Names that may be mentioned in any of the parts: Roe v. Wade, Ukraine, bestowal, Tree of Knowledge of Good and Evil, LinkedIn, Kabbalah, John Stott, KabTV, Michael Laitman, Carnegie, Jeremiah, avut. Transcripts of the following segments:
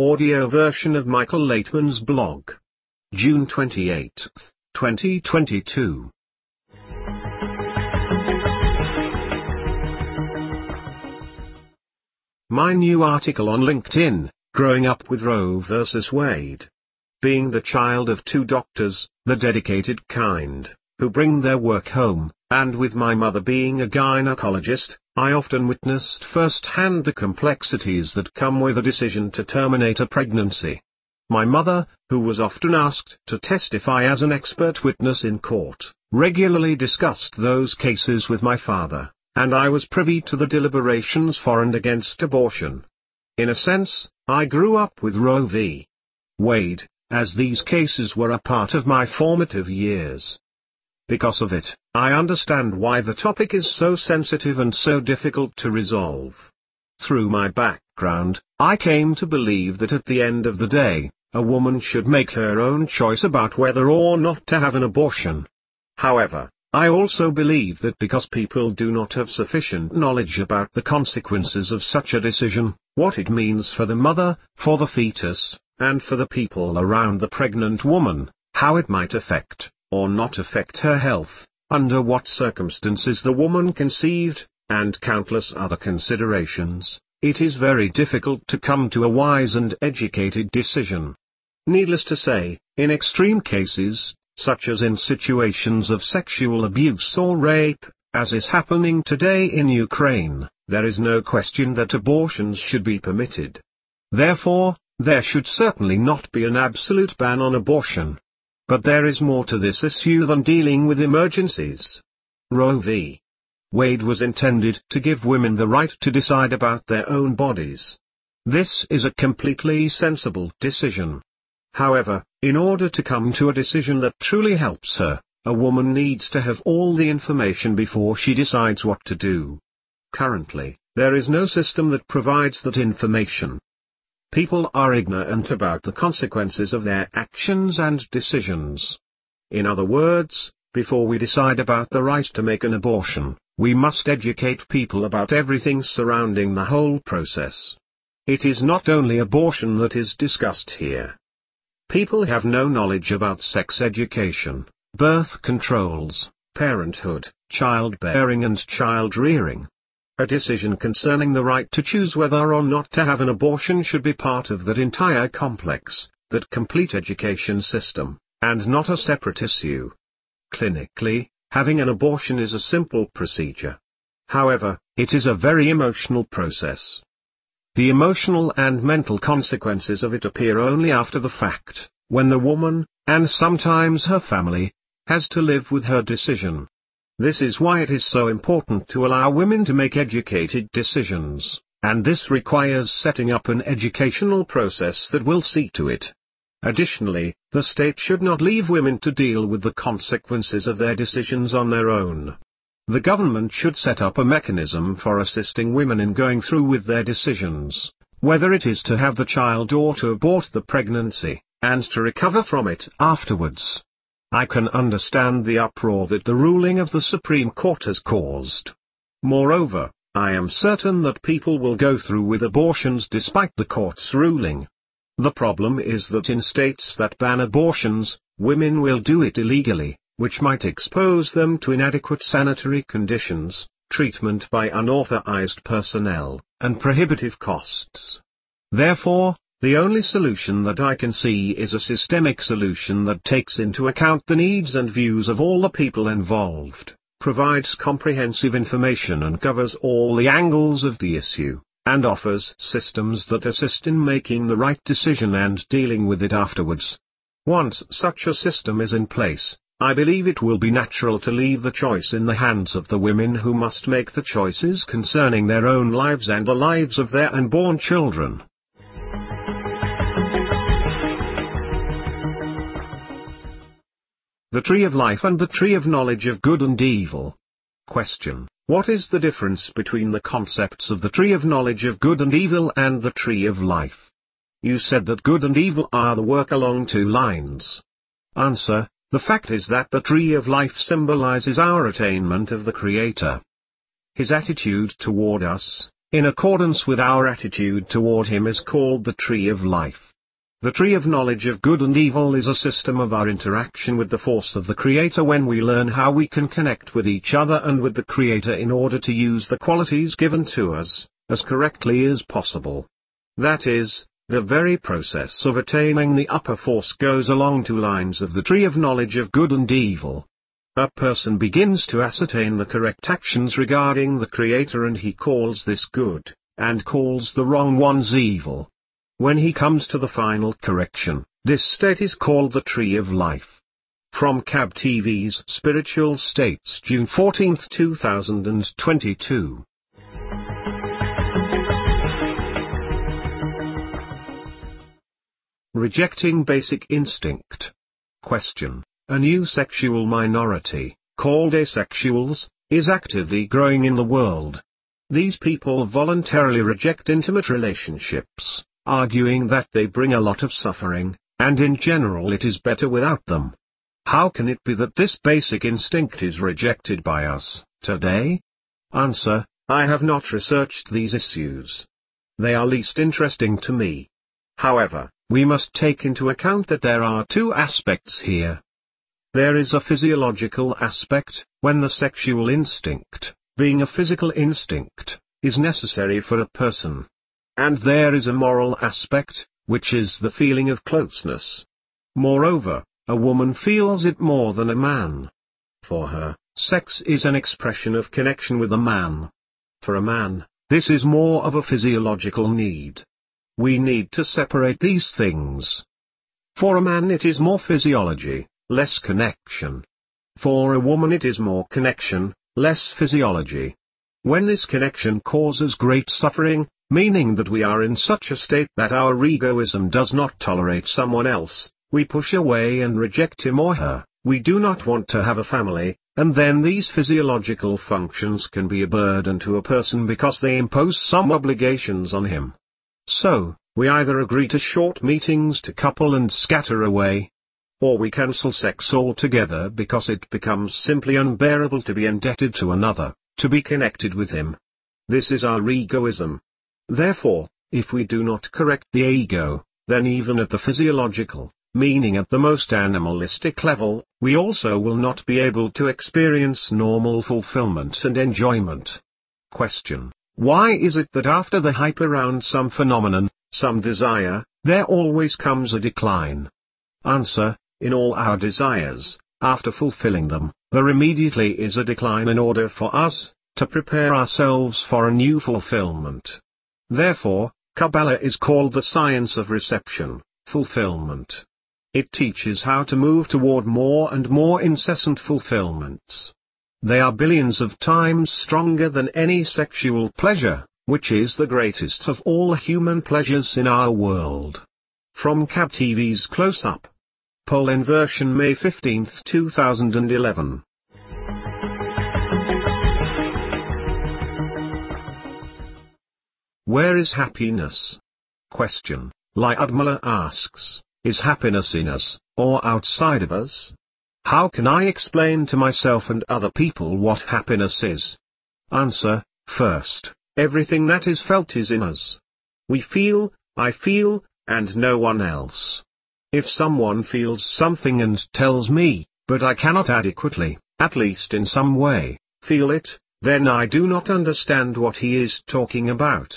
Audio version of Michael Laitman's blog. June 28, 2022. My new article on LinkedIn, Growing Up with Roe v. Wade. Being the child of two doctors, the dedicated kind, who bring their work home, and with my mother being a gynecologist, I often witnessed firsthand the complexities that come with a decision to terminate a pregnancy. My mother, who was often asked to testify as an expert witness in court, regularly discussed those cases with my father, and I was privy to the deliberations for and against abortion. In a sense, I grew up with Roe v. Wade, as these cases were a part of my formative years. Because of it, I understand why the topic is so sensitive and so difficult to resolve. Through my background, I came to believe that at the end of the day, a woman should make her own choice about whether or not to have an abortion. However, I also believe that because people do not have sufficient knowledge about the consequences of such a decision, what it means for the mother, for the fetus, and for the people around the pregnant woman, how it might affect, or not affect her health, under what circumstances the woman conceived, and countless other considerations, it is very difficult to come to a wise and educated decision. Needless to say, in extreme cases, such as in situations of sexual abuse or rape, as is happening today in Ukraine, there is no question that abortions should be permitted. Therefore, there should certainly not be an absolute ban on abortion. But there is more to this issue than dealing with emergencies. Roe v. Wade was intended to give women the right to decide about their own bodies. This is a completely sensible decision. However, in order to come to a decision that truly helps her, a woman needs to have all the information before she decides what to do. Currently, there is no system that provides that information. People are ignorant about the consequences of their actions and decisions. In other words, before we decide about the right to make an abortion, we must educate people about everything surrounding the whole process. It is not only abortion that is discussed here. People have no knowledge about sex education, birth controls, parenthood, childbearing and child-rearing. A decision concerning the right to choose whether or not to have an abortion should be part of that entire complex, that complete education system, and not a separate issue. Clinically, having an abortion is a simple procedure. However, it is a very emotional process. The emotional and mental consequences of it appear only after the fact, when the woman, and sometimes her family, has to live with her decision. This is why it is so important to allow women to make educated decisions, and this requires setting up an educational process that will see to it. Additionally, the state should not leave women to deal with the consequences of their decisions on their own. The government should set up a mechanism for assisting women in going through with their decisions, whether it is to have the child or to abort the pregnancy, and to recover from it afterwards. I can understand the uproar that the ruling of the Supreme Court has caused. Moreover, I am certain that people will go through with abortions despite the court's ruling. The problem is that in states that ban abortions, women will do it illegally, which might expose them to inadequate sanitary conditions, treatment by unauthorized personnel, and prohibitive costs. Therefore, the only solution that I can see is a systemic solution that takes into account the needs and views of all the people involved, provides comprehensive information and covers all the angles of the issue, and offers systems that assist in making the right decision and dealing with it afterwards. Once such a system is in place, I believe it will be natural to leave the choice in the hands of the women who must make the choices concerning their own lives and the lives of their unborn children. The Tree of Life and the Tree of Knowledge of Good and Evil. Question: what is the difference between the concepts of the Tree of Knowledge of Good and Evil and the Tree of Life? You said that good and evil are the work along two lines. Answer: the fact is that the Tree of Life symbolizes our attainment of the Creator. His attitude toward us, in accordance with our attitude toward him, is called the Tree of Life. The Tree of Knowledge of Good and Evil is a system of our interaction with the force of the Creator when we learn how we can connect with each other and with the Creator in order to use the qualities given to us as correctly as possible. That is, the very process of attaining the upper force goes along two lines of the Tree of Knowledge of Good and Evil. A person begins to ascertain the correct actions regarding the Creator, and he calls this good, and calls the wrong ones evil. When he comes to the final correction, this state is called the Tree of Life. From KabTV's Spiritual States, June 14, 2022. Rejecting Basic Instinct. Question: a new sexual minority, called asexuals, is actively growing in the world. These people voluntarily reject intimate relationships, arguing that they bring a lot of suffering, and in general it is better without them. How can it be that this basic instinct is rejected by us today? Answer: I have not researched these issues. They are least interesting to me. However, we must take into account that there are two aspects here. There is a physiological aspect, when the sexual instinct, being a physical instinct, is necessary for a person. And there is a moral aspect, which is the feeling of closeness. Moreover, a woman feels it more than a man. For her, sex is an expression of connection with a man. For a man, this is more of a physiological need. We need to separate these things. For a man it is more physiology, less connection. For a woman it is more connection, less physiology. When this connection causes great suffering, meaning that we are in such a state that our egoism does not tolerate someone else, we push away and reject him or her, we do not want to have a family, and then these physiological functions can be a burden to a person because they impose some obligations on him. So, we either agree to short meetings to couple and scatter away, or we cancel sex altogether because it becomes simply unbearable to be indebted to another, to be connected with him. This is our egoism. Therefore, if we do not correct the ego, then even at the physiological, meaning at the most animalistic level, we also will not be able to experience normal fulfillment and enjoyment. Question: why is it that after the hype around some phenomenon, some desire, there always comes a decline? Answer: in all our desires, after fulfilling them, there immediately is a decline in order for us to prepare ourselves for a new fulfillment. Therefore, Kabbalah is called the science of reception, fulfillment. It teaches how to move toward more and more incessant fulfillments. They are billions of times stronger than any sexual pleasure, which is the greatest of all human pleasures in our world. From KabTV's Close-Up. Poll Inversion, May 15, 2011. Where is happiness? Question: Laitman asks, is happiness in us, or outside of us? How can I explain to myself and other people what happiness is? Answer: first, everything that is felt is in us. We feel, I feel, and no one else. If someone feels something and tells me, but I cannot adequately, at least in some way, feel it, then I do not understand what he is talking about.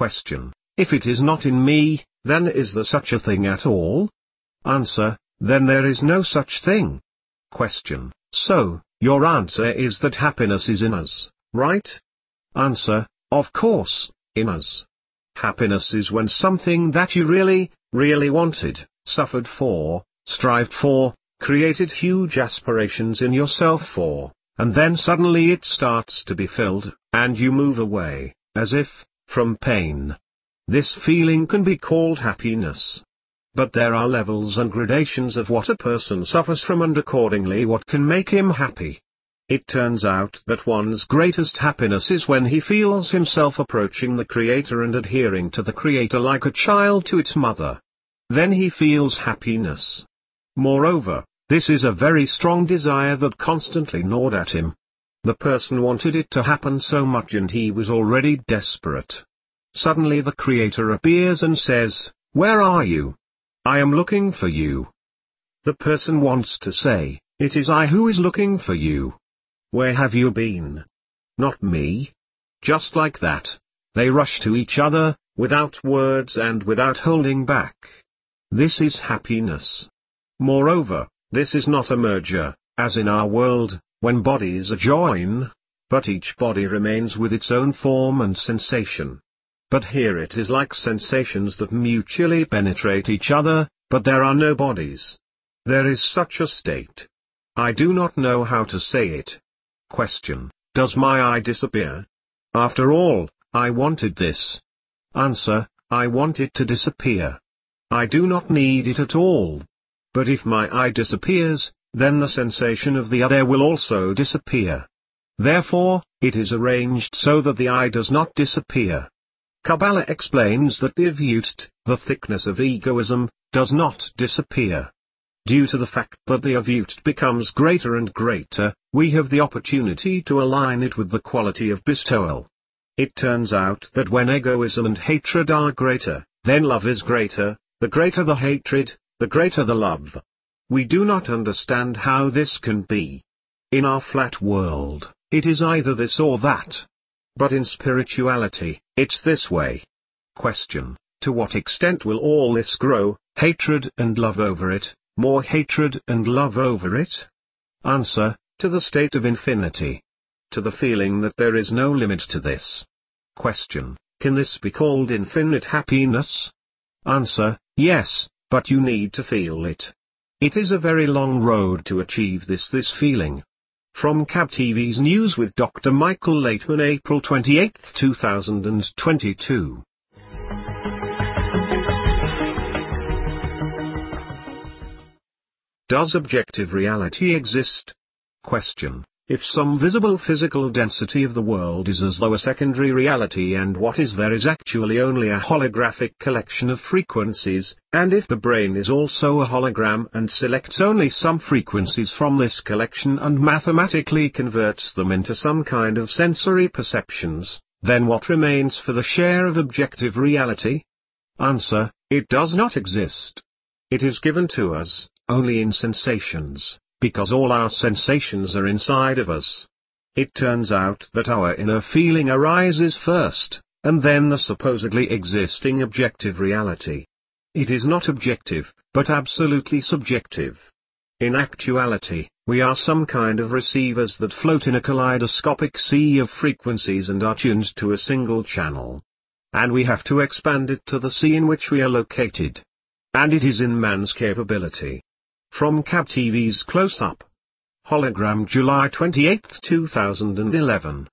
Question: if it is not in me, then is there such a thing at all? Answer: then there is no such thing. Question: so, your answer is that happiness is in us, right? Answer: of course, in us. Happiness is when something that you really, really wanted, suffered for, strived for, created huge aspirations in yourself for, and then suddenly it starts to be filled, and you move away, as if, from pain. This feeling can be called happiness. But there are levels and gradations of what a person suffers from and accordingly what can make him happy. It turns out that one's greatest happiness is when he feels himself approaching the Creator and adhering to the Creator like a child to its mother. Then he feels happiness. Moreover, this is a very strong desire that constantly gnawed at him. The person wanted it to happen so much and he was already desperate. Suddenly the Creator appears and says, "Where are you? I am looking for you." The person wants to say, "It is I who is looking for you. Where have you been?" "Not me." Just like that, they rush to each other, without words and without holding back. This is happiness. Moreover, this is not a merger, as in our world, when bodies are joined, but each body remains with its own form and sensation. But here it is like sensations that mutually penetrate each other, but there are no bodies. There is such a state. I do not know how to say it. Question: does my I disappear? After all, I wanted this. Answer: I want it to disappear. I do not need it at all. But if my I disappears, then the sensation of the other will also disappear. Therefore, it is arranged so that the I does not disappear. Kabbalah explains that the avut, the thickness of egoism, does not disappear. Due to the fact that the avut becomes greater and greater, we have the opportunity to align it with the quality of bestowal. It turns out that when egoism and hatred are greater, then love is greater, the greater the hatred, the greater the love. We do not understand how this can be. In our flat world, it is either this or that. But in spirituality, it's this way. Question: to what extent will all this grow, hatred and love over it, more hatred and love over it? Answer: to the state of infinity. To the feeling that there is no limit to this. Question: can this be called infinite happiness? Answer: yes, but you need to feel it. It is a very long road to achieve this feeling. From KabTV's News with Dr. Michael Laitman, April 28, 2022. Does objective reality exist? Question: if some visible physical density of the world is as though a secondary reality and what is there is actually only a holographic collection of frequencies, and if the brain is also a hologram and selects only some frequencies from this collection and mathematically converts them into some kind of sensory perceptions, then what remains for the share of objective reality? Answer: it does not exist. It is given to us, only in sensations, because all our sensations are inside of us. It turns out that our inner feeling arises first, and then the supposedly existing objective reality. It is not objective, but absolutely subjective. In actuality, we are some kind of receivers that float in a kaleidoscopic sea of frequencies and are tuned to a single channel. And we have to expand it to the sea in which we are located. And it is in man's capability. From KabTV's Close-Up. Hologram, July 28, 2011.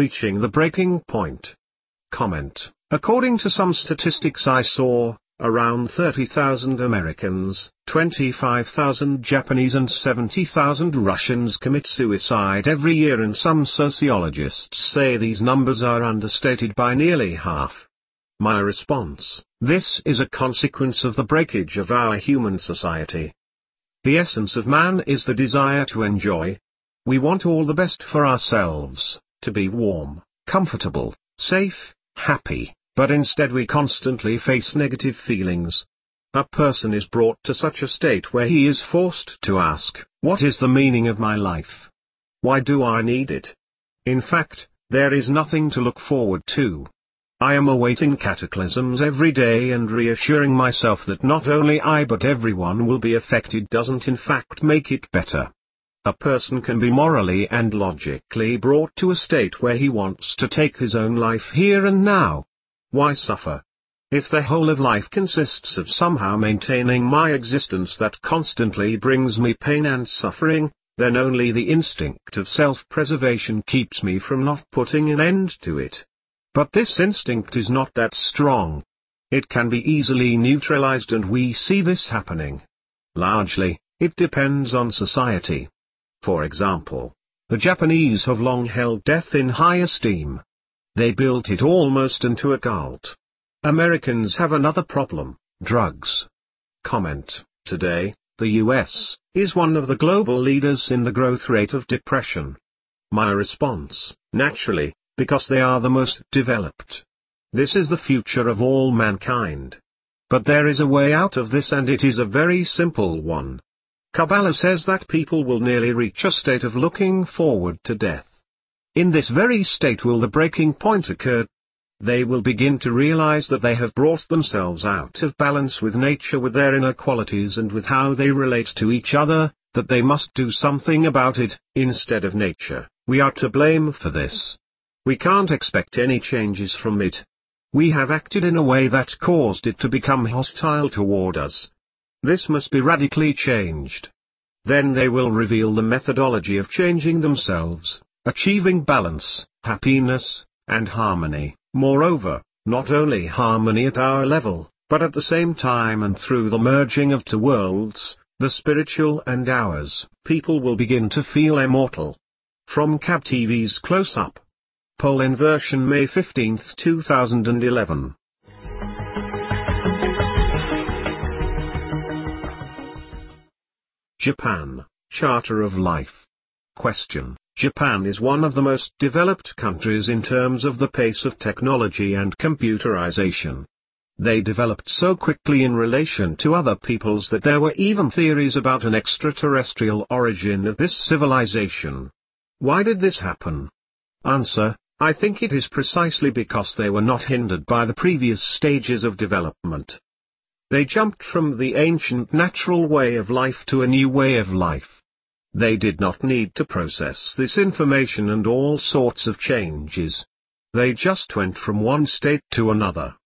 Reaching the breaking point. Comment: according to some statistics I saw, around 30,000 Americans, 25,000 Japanese and 70,000 Russians commit suicide every year, and some sociologists say these numbers are understated by nearly half. My response: this is a consequence of the breakage of our human society. The essence of man is the desire to enjoy. We want all the best for ourselves, to be warm, comfortable, safe, happy, but instead we constantly face negative feelings. A person is brought to such a state where he is forced to ask, "What is the meaning of my life? Why do I need it?" In fact, there is nothing to look forward to. I am awaiting cataclysms every day and reassuring myself that not only I but everyone will be affected doesn't in fact make it better. A person can be morally and logically brought to a state where he wants to take his own life here and now. Why suffer? If the whole of life consists of somehow maintaining my existence that constantly brings me pain and suffering, then only the instinct of self-preservation keeps me from not putting an end to it. But this instinct is not that strong. It can be easily neutralized, and we see this happening. Largely, it depends on society. For example, the Japanese have long held death in high esteem. They built it almost into a cult. Americans have another problem: drugs. Comment: Today, the US is one of the global leaders in the growth rate of depression. My response, naturally, because they are the most developed. This is the future of all mankind. But there is a way out of this, and it is a very simple one. Kabbalah says that people will nearly reach a state of looking forward to death. In this very state will the breaking point occur. They will begin to realize that they have brought themselves out of balance with nature, with their inner qualities and with how they relate to each other, that they must do something about it. Instead of nature, we are to blame for this. We can't expect any changes from it. We have acted in a way that caused it to become hostile toward us. This must be radically changed. Then they will reveal the methodology of changing themselves, achieving balance, happiness, and harmony. Moreover, not only harmony at our level, but at the same time and through the merging of two worlds, the spiritual and ours, people will begin to feel immortal. From KabTV's Close-Up. Poll Inversion, May 15, 2011. Japan, Charter of Life. Question. Japan is one of the most developed countries in terms of the pace of technology and computerization. They developed so quickly in relation to other peoples that there were even theories about an extraterrestrial origin of this civilization. Why did this happen? Answer: I think it is precisely because they were not hindered by the previous stages of development. They jumped from the ancient natural way of life to a new way of life. They did not need to process this information and all sorts of changes. They just went from one state to another.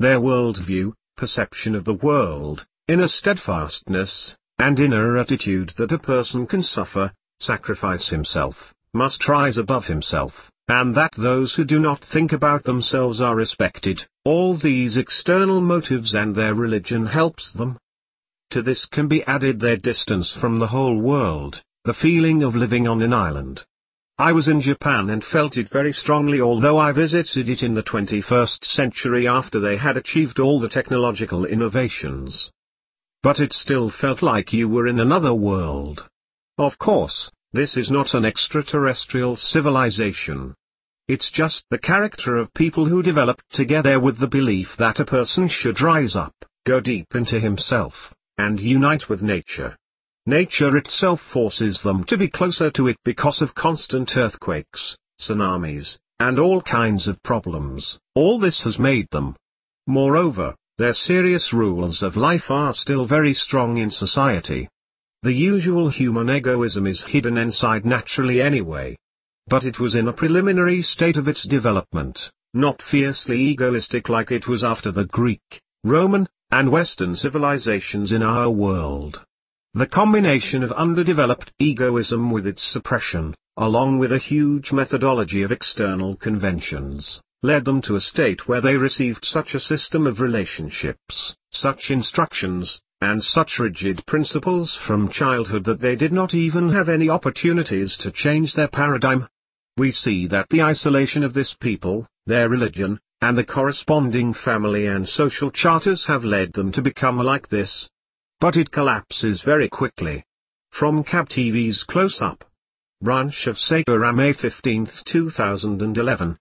Their worldview, perception of the world, inner steadfastness, and inner attitude that a person can suffer, sacrifice himself, must rise above himself, and that those who do not think about themselves are respected, all these external motives and their religion helps them. To this can be added their distance from the whole world, the feeling of living on an island. I was in Japan and felt it very strongly, although I visited it in the 21st century after they had achieved all the technological innovations. But it still felt like you were in another world. Of course, this is not an extraterrestrial civilization. It's just the character of people who developed together with the belief that a person should rise up, go deep into himself, and unite with nature. Nature itself forces them to be closer to it because of constant earthquakes, tsunamis, and all kinds of problems. All this has made them. Moreover, their serious rules of life are still very strong in society. The usual human egoism is hidden inside naturally anyway. But it was in a preliminary state of its development, not fiercely egoistic like it was after the Greek, Roman, and Western civilizations in our world. The combination of underdeveloped egoism with its suppression, along with a huge methodology of external conventions, led them to a state where they received such a system of relationships, such instructions, and such rigid principles from childhood that they did not even have any opportunities to change their paradigm. We see that the isolation of this people, their religion, and the corresponding family and social charters have led them to become like this. But it collapses very quickly. From KabTV's Close-Up. Branch of Sakura, May 15, 2011.